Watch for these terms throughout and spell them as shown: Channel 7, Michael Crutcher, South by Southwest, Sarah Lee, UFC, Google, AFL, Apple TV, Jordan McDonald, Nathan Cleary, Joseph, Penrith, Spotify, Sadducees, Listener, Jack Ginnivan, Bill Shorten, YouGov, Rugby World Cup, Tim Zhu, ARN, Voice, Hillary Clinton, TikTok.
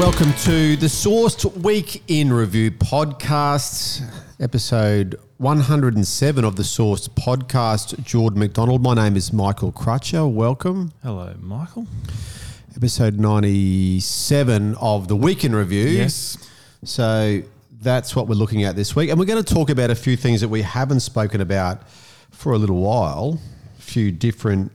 Welcome to the Sourced Week in Review podcast, episode 107 of the Sourced podcast. Jordan McDonald, my name is Michael Crutcher. Welcome. Hello, Michael. Episode 97 of the Week in Review. Yes. So that's what we're looking at this week. And we're going to talk about a few things that we haven't spoken about for a little while, a few different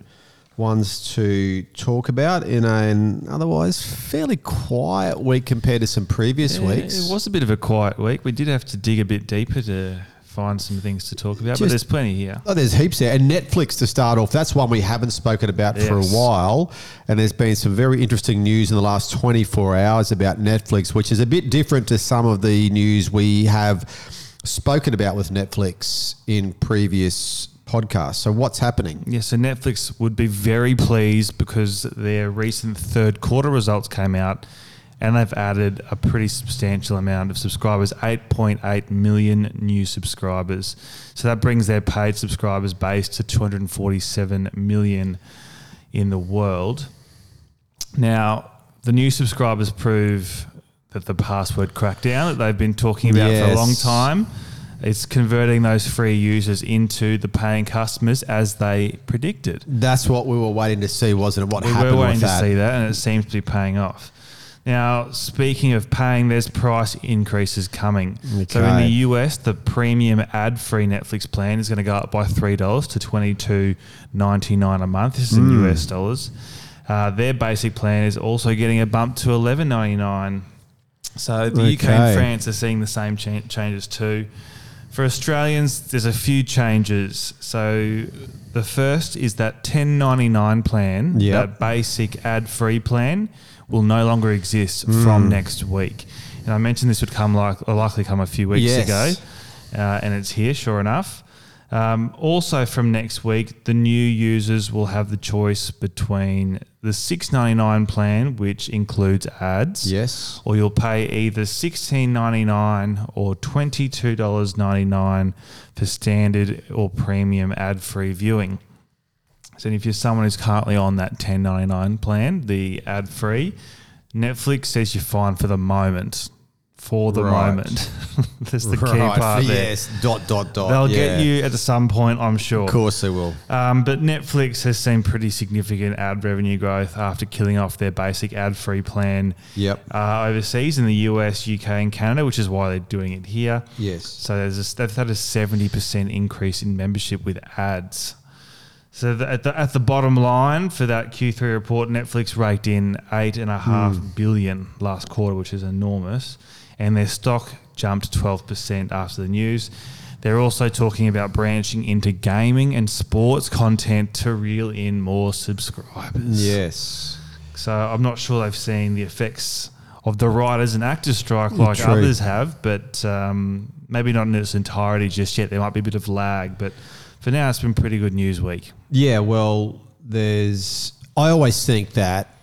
ones to talk about in an otherwise fairly quiet week compared to some previous weeks. It was a bit of a quiet week. We did have to dig a bit deeper to find some things to talk about, but there's plenty here. Oh, there's heaps there. And Netflix to start off, that's one we haven't spoken about for a while. And there's been some very interesting news in the last 24 hours about Netflix, which is a bit different to some of the news we have spoken about with Netflix in previous podcast. So what's happening? Yeah, so Netflix would be very pleased because their recent third quarter results came out and they've added a pretty substantial amount of subscribers, 8.8 million new subscribers. So that brings their paid subscribers base to 247 million in the world. Now, the new subscribers prove that the password crackdown that they've been talking about for a long time, it's converting those free users into the paying customers as they predicted. That's what we were waiting to see, wasn't it? What happened with that? We were waiting to see that, and it seems to be paying off. Now, speaking of paying, there's price increases coming. Okay. So in the US, the premium ad-free Netflix plan is going to go up by $3 to $22.99 a month. This is in US dollars. Their basic plan is also getting a bump to $11.99. So the UK and France are seeing the same changes too. For Australians, there's a few changes. So the first is that $10.99 plan, that basic ad-free plan, will no longer exist from next week. And I mentioned this would come likely come a few weeks ago, and it's here, sure enough. Also from next week, the new users will have the choice between the $6.99 plan, which includes ads, or you'll pay either $16.99 or $22.99 for standard or premium ad-free viewing. So if you're someone who's currently on that $10.99 plan, the ad-free, Netflix says you're fine for the moment. For the moment. That's the key part there. Yes, .. They'll get you at some point, I'm sure. Of course they will. But Netflix has seen pretty significant ad revenue growth after killing off their basic ad-free plan overseas in the US, UK and Canada, which is why they're doing it here. Yes. So they've had a 70% increase in membership with ads. So at the bottom line for that Q3 report, Netflix raked in $8.5 billion last quarter, which is enormous. And their stock jumped 12% after the news. They're also talking about branching into gaming and sports content to reel in more subscribers. Yes. So I'm not sure they've seen the effects of the writers and actors strike like others have, but maybe not in its entirety just yet. There might be a bit of lag, but for now it's been pretty good news week. Yeah, well, I always think that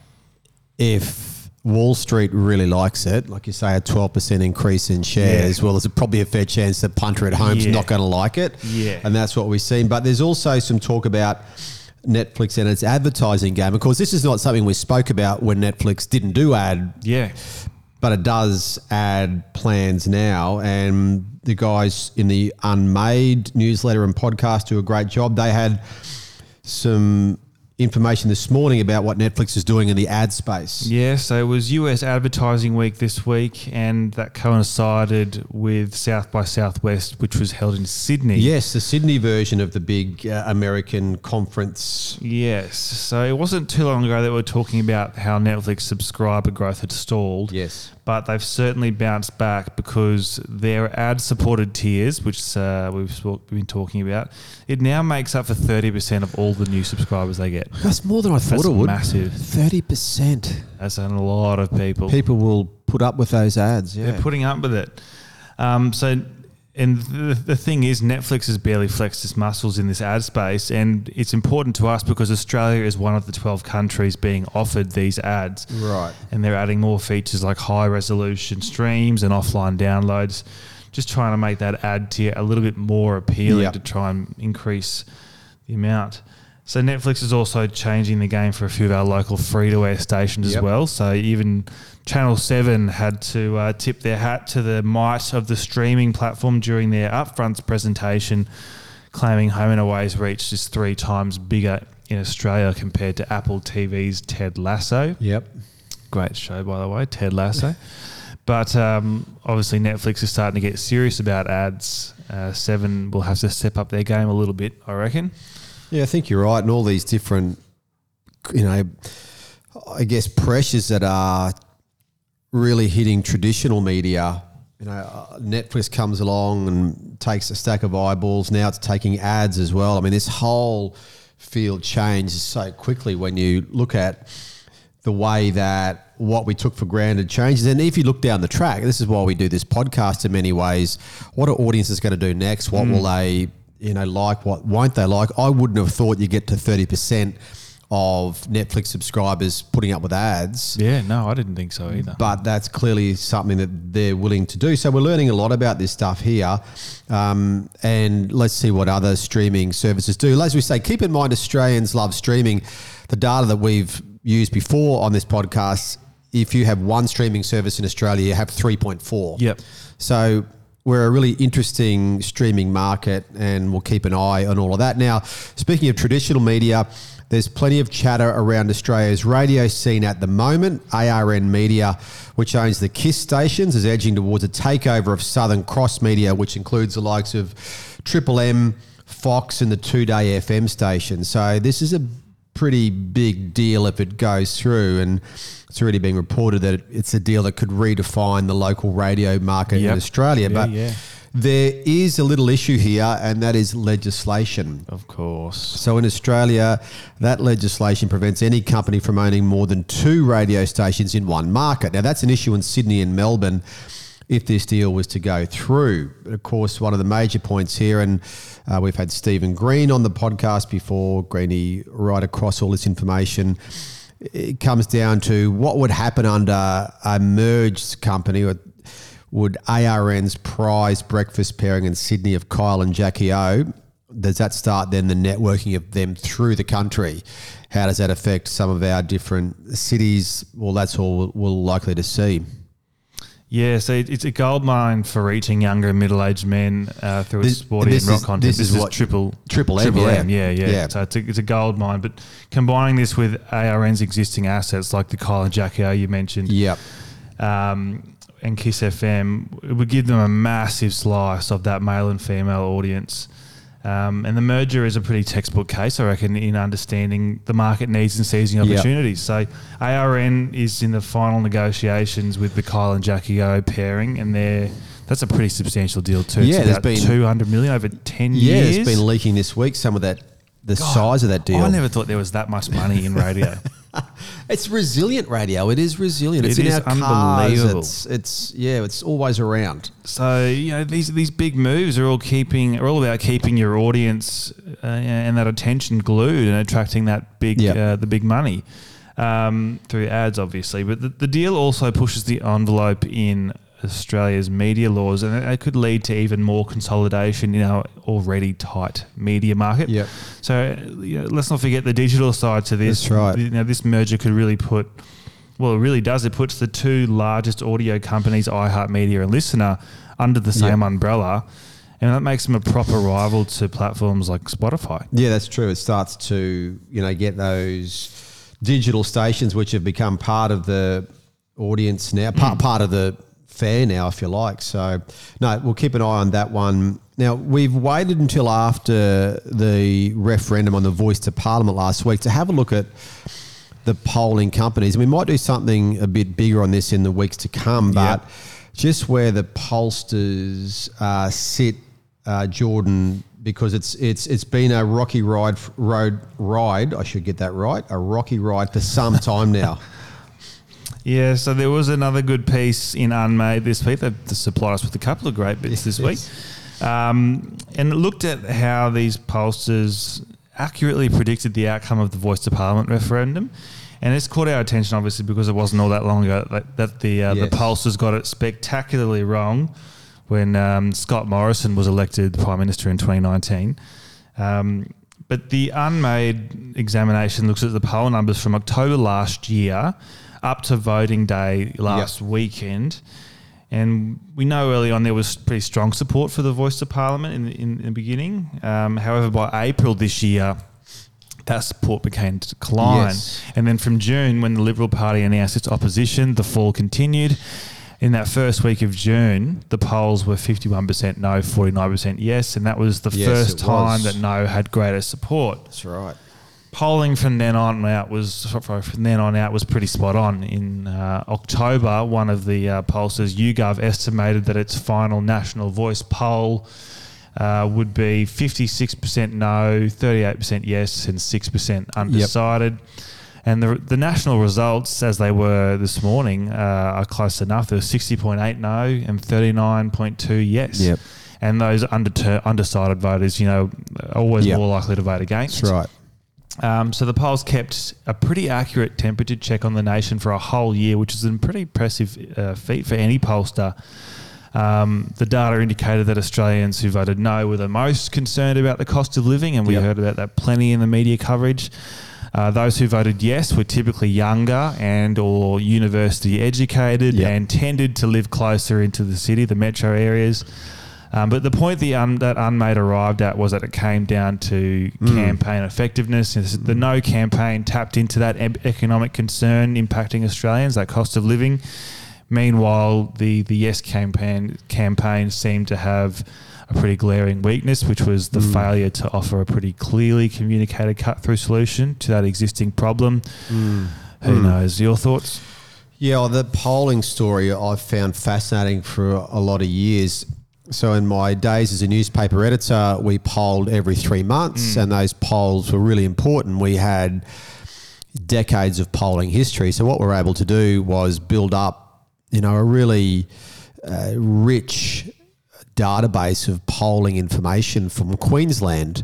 if Wall Street really likes it, like you say, a 12% increase in shares, well, there's probably a fair chance the punter at home's not going to like it. Yeah. And that's what we've seen. But there's also some talk about Netflix and its advertising game. Of course, this is not something we spoke about when Netflix didn't do ad. Yeah. But it does add plans now, and the guys in the Unmade newsletter and podcast do a great job. They had some information this morning about what Netflix is doing in the ad space. Yeah, so it was US Advertising Week this week, and that coincided with South by Southwest, which was held in Sydney. Yes, the Sydney version of the big American conference. Yes, so it wasn't too long ago that we were talking about how Netflix subscriber growth had stalled. Yes. But they've certainly bounced back because their ad-supported tiers, which we've been talking about, it now makes up for 30% of all the new subscribers they get. That's more than I thought it would. That's massive. 30%. That's a lot of people. People will put up with those ads, yeah. They're putting up with it. And the thing is, Netflix has barely flexed its muscles in this ad space, and it's important to us because Australia is one of the 12 countries being offered these ads. Right. And they're adding more features like high-resolution streams and offline downloads, just trying to make that ad tier a little bit more appealing to try and increase the amount. So Netflix is also changing the game for a few of our local free-to-air stations as well. So even Channel 7 had to tip their hat to the might of the streaming platform during their upfronts presentation, claiming Home and Away's reach is 3 times bigger in Australia compared to Apple TV's Ted Lasso. Yep. Great show, by the way, Ted Lasso. But obviously Netflix is starting to get serious about ads. 7 will have to step up their game a little bit, I reckon. Yeah, I think you're right. And all these different, you know, I guess pressures that are really hitting traditional media. You know, Netflix comes along and takes a stack of eyeballs. Now it's taking ads as well. I mean, this whole field changes so quickly when you look at the way that what we took for granted changes. And if you look down the track, this is why we do this podcast in many ways. What are audiences going to do next? What will they... you know, like, what won't they like? I wouldn't have thought you get to 30% of Netflix subscribers putting up with ads. Yeah, no, I didn't think so either. But that's clearly something that they're willing to do. So we're learning a lot about this stuff here. And let's see what other streaming services do. As we say, keep in mind Australians love streaming. The data that we've used before on this podcast, if you have one streaming service in Australia, you have 3.4. Yep. So... we're a really interesting streaming market and we'll keep an eye on all of that. Now, speaking of traditional media, there's plenty of chatter around Australia's radio scene at the moment. ARN Media, which owns the Kiss stations, is edging towards a takeover of Southern Cross Media, which includes the likes of Triple M, Fox and the 2-day FM station. So this is a pretty big deal if it goes through, and it's already been reported that it's a deal that could redefine the local radio market in Australia. But there is a little issue here, and that is legislation. Of course. So in Australia, that legislation prevents any company from owning more than 2 radio stations in one market. Now, that's an issue in Sydney and Melbourne if this deal was to go through. But of course, one of the major points here, and we've had Stephen Green on the podcast before, Greeny, right across all this information, it comes down to what would happen under a merged company. Would ARN's prize breakfast pairing in Sydney of Kyle and Jackie O, does that start then the networking of them through the country? How does that affect some of our different cities? Well, that's all we're likely to see. Yeah, so it's a goldmine for reaching younger and middle-aged men through a sporty and rock content. This is what Triple M. Yeah. So it's a goldmine. But combining this with ARN's existing assets like the Kyle and Jackie O you mentioned and Kiss FM, it would give them a massive slice of that male and female audience. And the merger is a pretty textbook case, I reckon, in understanding the market needs and seizing opportunities. Yep. So ARN is in the final negotiations with the Kyle and Jackie O pairing, and that's a pretty substantial deal too. Yeah, there's been $200 million over 10 years. Yeah, it's been leaking this week, some of that, size of that deal. I never thought there was that much money in radio. It's resilient radio. It is resilient. It's in our unbelievable. Cars. It's always around. So, you know, these big moves are all about keeping your audience and that attention glued and attracting that big the big money through ads, obviously. But the deal also pushes the envelope in Australia's media laws, and it could lead to even more consolidation in our already tight media market. Yep. So let's not forget the digital side to this. That's right. This merger could really it puts the 2 largest audio companies, iHeartMedia and Listener, under the same umbrella, and that makes them a proper rival to platforms like Spotify. Yeah, that's true. It starts to get those digital stations which have become part of the audience now, part of the fair now, if you like. So, no, we'll keep an eye on that one. Now, we've waited until after the referendum on the Voice to Parliament last week to have a look at the polling companies. We might do something a bit bigger on this in the weeks to come, but just where the pollsters sit, Jordan, because it's been a rocky road. I should get that right. A rocky ride for some time now. Yeah, so there was another good piece in Unmade this week. They supplied us with a couple of great bits this week. And it looked at how these pollsters accurately predicted the outcome of the Voice to Parliament referendum. And it's caught our attention, obviously, because it wasn't all that long ago that the pollsters got it spectacularly wrong when Scott Morrison was elected Prime Minister in 2019. But the Unmade examination looks at the poll numbers from October last year up to voting day last weekend. And we know early on there was pretty strong support for the voice to parliament in the beginning. However, by April this year, that support began to decline. Yes. And then from June, when the Liberal Party announced its opposition, the fall continued. In that first week of June, the polls were 51% no, 49% yes, and that was the first time that no had greater support. That's right. Polling from then on out was pretty spot on. In October, one of the pollsters, YouGov, estimated that its final national voice poll would be 56% no, 38% yes, and 6% undecided. Yep. And the national results, as they were this morning, are close enough. There was 60.8 no and 39.2 yes. Yep. And those undecided voters, are always more likely to vote against. That's right. So the polls kept a pretty accurate temperature check on the nation for a whole year, which is a pretty impressive feat for any pollster. The data indicated that Australians who voted no were the most concerned about the cost of living, and we heard about that plenty in the media coverage. Those who voted yes were typically younger and or university educated and tended to live closer into the city, the metro areas. But the point that Unmade arrived at was that it came down to campaign effectiveness. The No campaign tapped into that economic concern impacting Australians, that cost of living. Meanwhile, the Yes campaign seemed to have a pretty glaring weakness, which was the failure to offer a pretty clearly communicated cut-through solution to that existing problem. Who knows? Your thoughts? Yeah, the polling story I've found fascinating for a lot of years. So in my days as a newspaper editor, we polled every 3 months and those polls were really important. We had decades of polling history. So what we were able to do was build up, a really rich database of polling information from Queensland,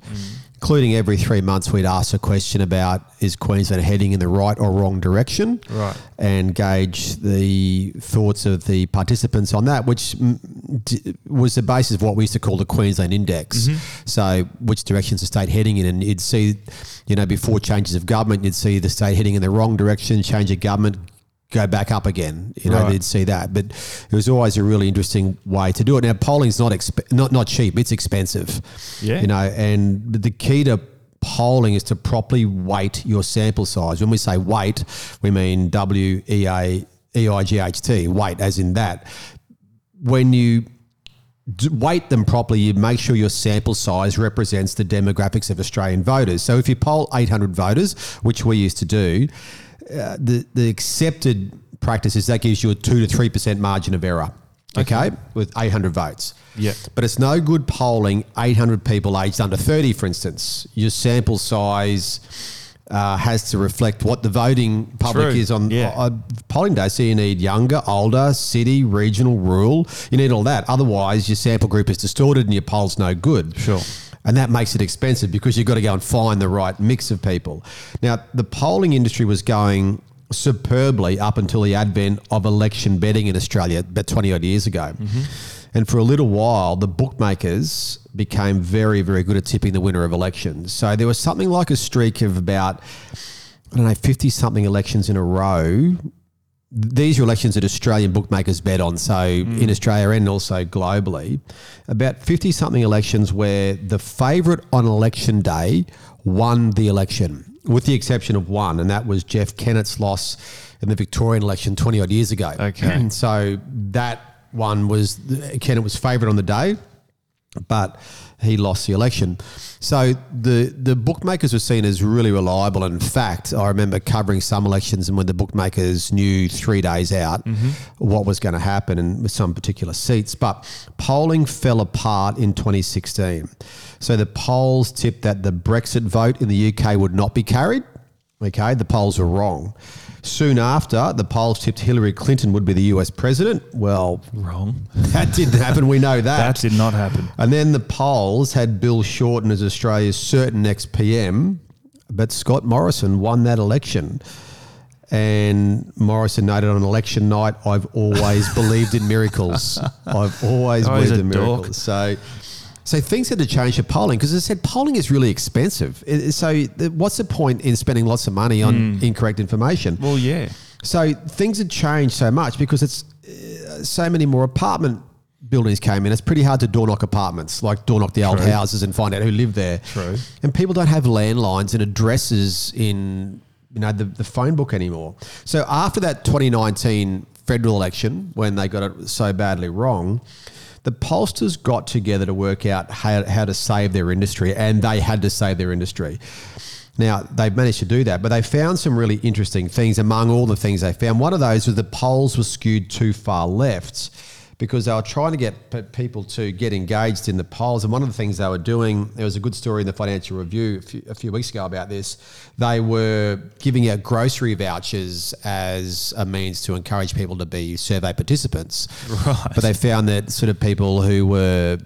including every 3 months we'd ask a question about is Queensland heading in the right or wrong direction, right, and gauge the thoughts of the participants on that, which was the basis of what we used to call the Queensland Index. So which direction's the state heading in, and you'd see, before changes of government, you'd see the state heading in the wrong direction, change of government, go back up again, right. They'd see that. But it was always a really interesting way to do it. Now, polling's not cheap, it's expensive, and the key to polling is to properly weight your sample size. When we say weight, we mean W-E-I-G-H-T, weight as in that. When you weight them properly, you make sure your sample size represents the demographics of Australian voters. So if you poll 800 voters, which we used to do, the accepted practice is that gives you a 2 to 3% margin of error, okay, with 800 votes. Yeah. But it's no good polling 800 people aged under 30, for instance. Your sample size has to reflect what the voting public is on polling day. So you need younger, older, city, regional, rural. You need all that. Otherwise, your sample group is distorted and your poll's no good. Sure. And that makes it expensive because you've got to go and find the right mix of people. Now, the polling industry was going superbly up until the advent of election betting in Australia about 20-odd years ago. And for a little while, the bookmakers became very, very good at tipping the winner of elections. So there was something like a streak of about, 50-something elections in a row. These are elections that Australian bookmakers bet on, so in Australia and also globally, about 50-something elections where the favourite on election day won the election, with the exception of one, and that was Jeff Kennett's loss in the Victorian election 20-odd years ago. Okay. And so that one was – Kennett was favourite on the day, but he lost the election. So the bookmakers were seen as really reliable. In fact, I remember covering some elections and when the bookmakers knew 3 days out what was going to happen and with some particular seats. But polling fell apart in 2016. So the polls tipped that the Brexit vote in the UK would not be carried. Okay, the polls were wrong. Soon after, the polls tipped Hillary Clinton would be the US president. Well, wrong. That didn't happen. We know that. That did not happen. And then the polls had Bill Shorten as Australia's certain ex-PM, but Scott Morrison won that election. And Morrison noted on election night, I've always believed in miracles. So So things had to change for polling, because as I said, polling is really expensive. So what's the point in spending lots of money on incorrect information? Well, yeah. So things had changed so much because it's so many more apartment buildings came in. It's pretty hard to door knock apartments, like door knock the old houses and find out who lived there. True. And people don't have landlines and addresses in the phone book anymore. So after that 2019 federal election, when they got it so badly wrong, the pollsters got together to work out how to save their industry, and they had to save their industry. Now, they've managed to do that, but they found some really interesting things among all the things they found. One of those was the polls were skewed too far left, because they were trying to get people to get engaged in the polls. And one of the things they were doing, there was a good story in the Financial Review a few weeks ago about this, they were giving out grocery vouchers as a means to encourage people to be survey participants. Right. But they found that sort of people who were,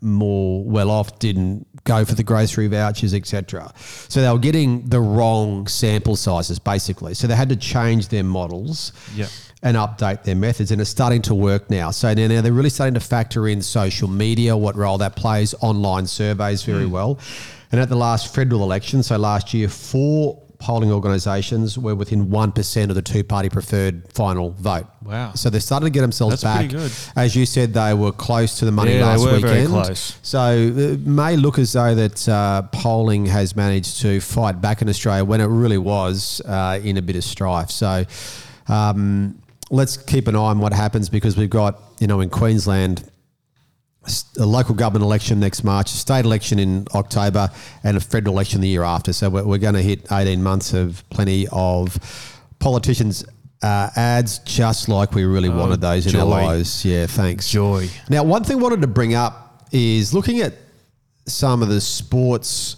more well off didn't go for the grocery vouchers, etc. So they were getting the wrong sample sizes, basically. So they had to change their models. Yep. And update their methods, and it's starting to work now. So now they're really starting to factor in social media, what role that plays, online surveys very well. And at the last federal election, so last year, 4 polling organisations were within 1% of the two-party preferred final vote. Wow. So they're starting to get themselves back. That's pretty good. As you said, they were close to the money last weekend. Yeah, they were very close. So it may look as though that polling has managed to fight back in Australia when it really was in a bit of strife. So... let's keep an eye on what happens, because we've got, in Queensland, a local government election next March, a state election in October, and a federal election the year after. So we're going to hit 18 months of plenty of politicians' ads, just like we really wanted those in our lives. Yeah, thanks. Joy. Now, one thing I wanted to bring up is looking at some of the sports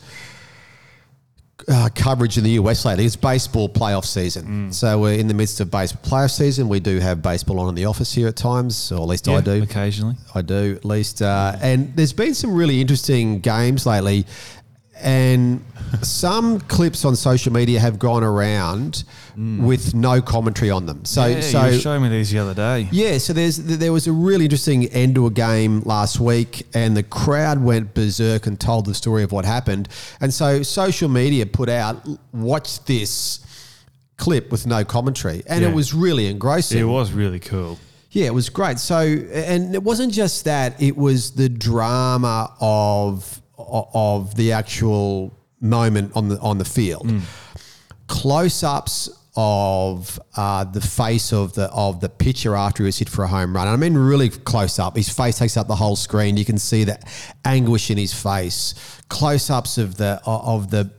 coverage in the US lately. It's baseball playoff season. So we're in the midst of baseball playoff season. We do have baseball on in the office here at times, or at least I do. Occasionally. I do, at least. And there's been some really interesting games lately, and some clips on social media have gone around with no commentary on them. So you showed me these the other day. Yeah, so there was a really interesting end to a game last week, and the crowd went berserk and told the story of what happened. And so social media put out, watch this clip with no commentary. And it was really engrossing. It was really cool. Yeah, it was great. So, and it wasn't just that, it was the drama of the actual moment on the field, close-ups of the face of the pitcher after he was hit for a home run. I mean, really close up. His face takes up the whole screen. You can see the anguish in his face. Close-ups of the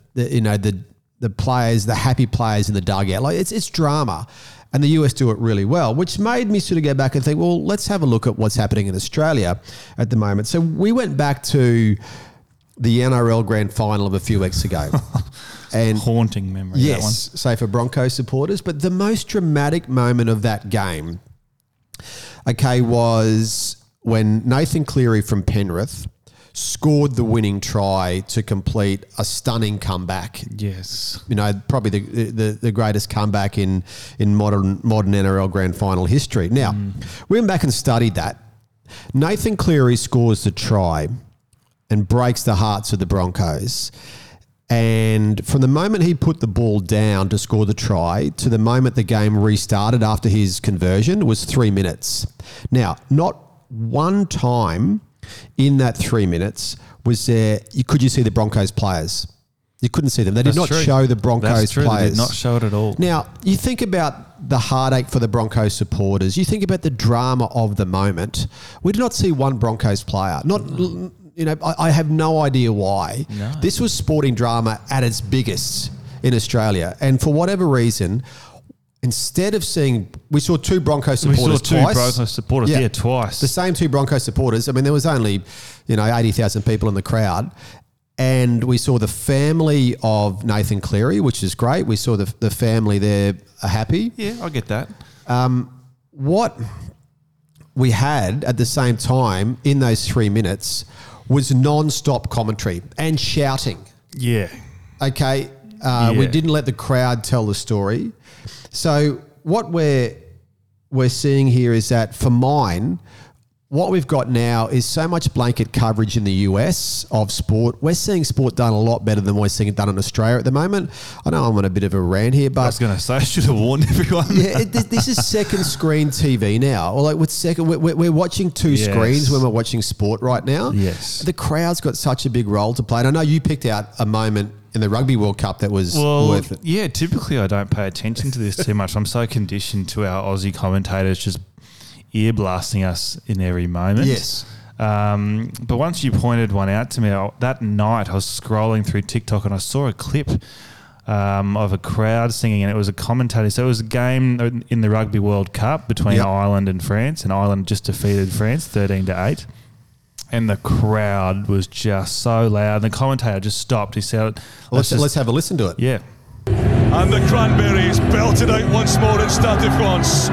players, the happy players in the dugout. Like it's drama. And the US do it really well, which made me sort of go back and think, well, let's have a look at what's happening in Australia at the moment. So we went back to the NRL grand final of a few weeks ago. And haunting memory, yes, that one. So for Broncos supporters. But the most dramatic moment of that game, was when Nathan Cleary from Penrith scored the winning try to complete a stunning comeback. Yes. Probably the greatest comeback in modern NRL grand final history. Now, we went back and studied that. Nathan Cleary scores the try and breaks the hearts of the Broncos. And from the moment he put the ball down to score the try to the moment the game restarted after his conversion was 3 minutes. Now, not one time in that 3 minutes was there, could you see the Broncos players? You couldn't see them. They did not show the Broncos players. They did not show it at all. Now, you think about the heartache for the Broncos supporters. You think about the drama of the moment. We did not see one Broncos player. I have no idea why. No. This was sporting drama at its biggest in Australia. And for whatever reason, instead of seeing... We saw two Broncos supporters twice. We saw two Broncos supporters, twice. The same two Broncos supporters. I mean, there was only 80,000 people in the crowd. And we saw the family of Nathan Cleary, which is great. We saw the family there are happy. Yeah, I get that. What we had at the same time in those 3 minutes... was non-stop commentary and shouting. Yeah. Okay. We didn't let the crowd tell the story. So what we're seeing here is that for mine, what we've got now is so much blanket coverage in the US of sport. We're seeing sport done a lot better than we're seeing it done in Australia at the moment. I know I'm on a bit of a rant here, but... I was going to say, I should have warned everyone. Yeah, this is second screen TV now. Or like with second, we're watching two screens when we're watching sport right now. Yes. The crowd's got such a big role to play. And I know you picked out a moment in the Rugby World Cup that was worth it. Yeah, typically I don't pay attention to this too much. I'm so conditioned to our Aussie commentators just... ear blasting us in every moment. Yes. But once you pointed one out to me, that night I was scrolling through TikTok and I saw a clip of a crowd singing, and it was a commentator. So it was a game in the Rugby World Cup between Ireland and France, and Ireland just defeated France 13-8. And the crowd was just so loud. And the commentator just stopped. He said, let's have a listen to it. Yeah. And the Cranberries belted out once more at Stade de France.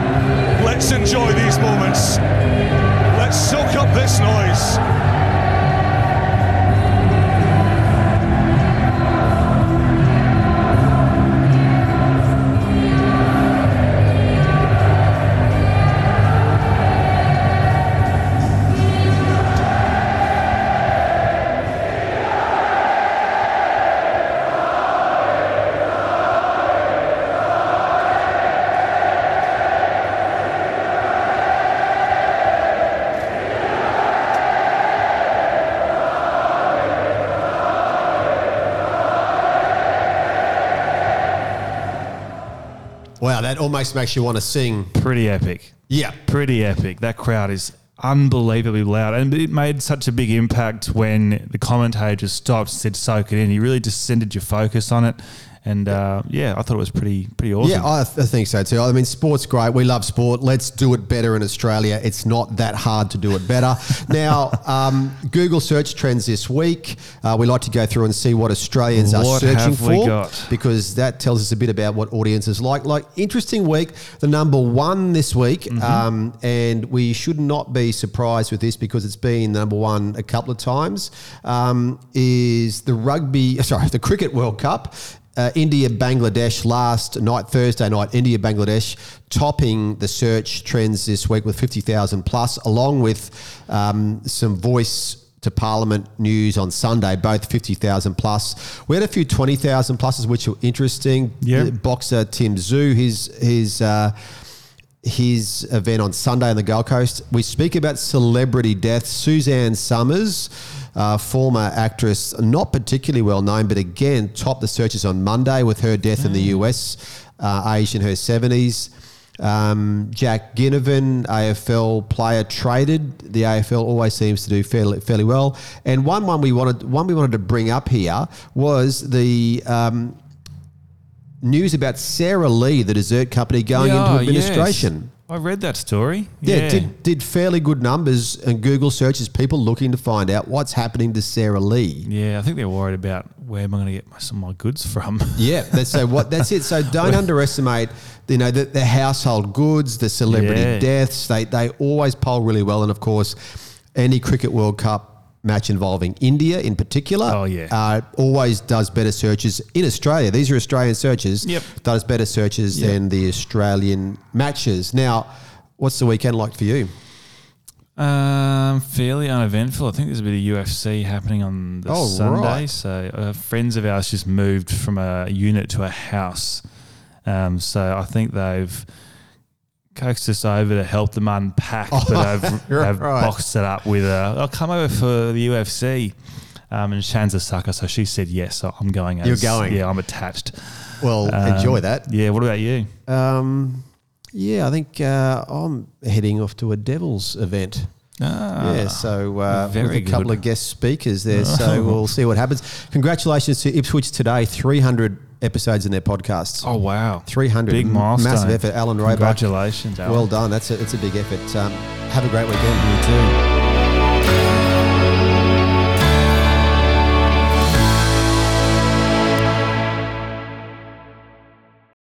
Let's enjoy these moments. Let's soak up this noise. Wow, that almost makes you want to sing. Pretty epic. Yeah. Pretty epic. That crowd is unbelievably loud. And it made such a big impact when the commentator just stopped and said, soak it in. He really just centered your focus on it. And, I thought it was pretty awesome. Yeah, I think so too. I mean, sport's great. We love sport. Let's do it better in Australia. It's not that hard to do it better. Now, Google search trends this week. We like to go through and see what Australians are searching for, because that tells us a bit about what audiences like. Like, interesting week, the number one this week, and we should not be surprised with this because it's been number one a couple of times, is the Cricket World Cup. India-Bangladesh last night, Thursday night, India-Bangladesh topping the search trends this week with 50,000 plus, along with some voice to Parliament news on Sunday, both 50,000 plus. We had a few 20,000 pluses, which were interesting. Yep. Boxer Tim Zhu, his event on Sunday on the Gold Coast. We speak about celebrity deaths. Suzanne Summers, former actress, not particularly well known, but again, topped the searches on Monday with her death in the US, aged in her 70s. Jack Ginnivan, AFL player traded. The AFL always seems to do fairly well. And one we wanted to bring up here was the news about Sarah Lee, the dessert company, going into administration. Yes. I read that story. Yeah. Did fairly good numbers and Google searches, people looking to find out what's happening to Sarah Lee. Yeah, I think they're worried about where am I going to get some of my goods from. Yeah, that's it. So don't underestimate, the household goods, the celebrity deaths. They always poll really well. And, of course, any Cricket World Cup match involving India in particular always does better searches in Australia. These are Australian searches. Yep. Does better searches than the Australian matches. Now, what's the weekend like for you? Fairly uneventful. I think there's a bit of UFC happening on the Sunday. Right. So friends of ours just moved from a unit to a house. So I think they've coaxed us over to help them unpack, but I've boxed it up with her. I'll come over for the UFC, and Shan's a sucker, so she said yes, so I'm going. You're going. Yeah, I'm attached. Well, enjoy that. Yeah, what about you? I think I'm heading off to a Devils event. With a couple of guest speakers there, so we'll see what happens. Congratulations to Ipswich today, 300 episodes in their podcasts. Oh, wow. 300. Big milestone. Massive effort. Alan Roebuck. Congratulations, Alan. Well done. It's a big effort. Have a great weekend. You too.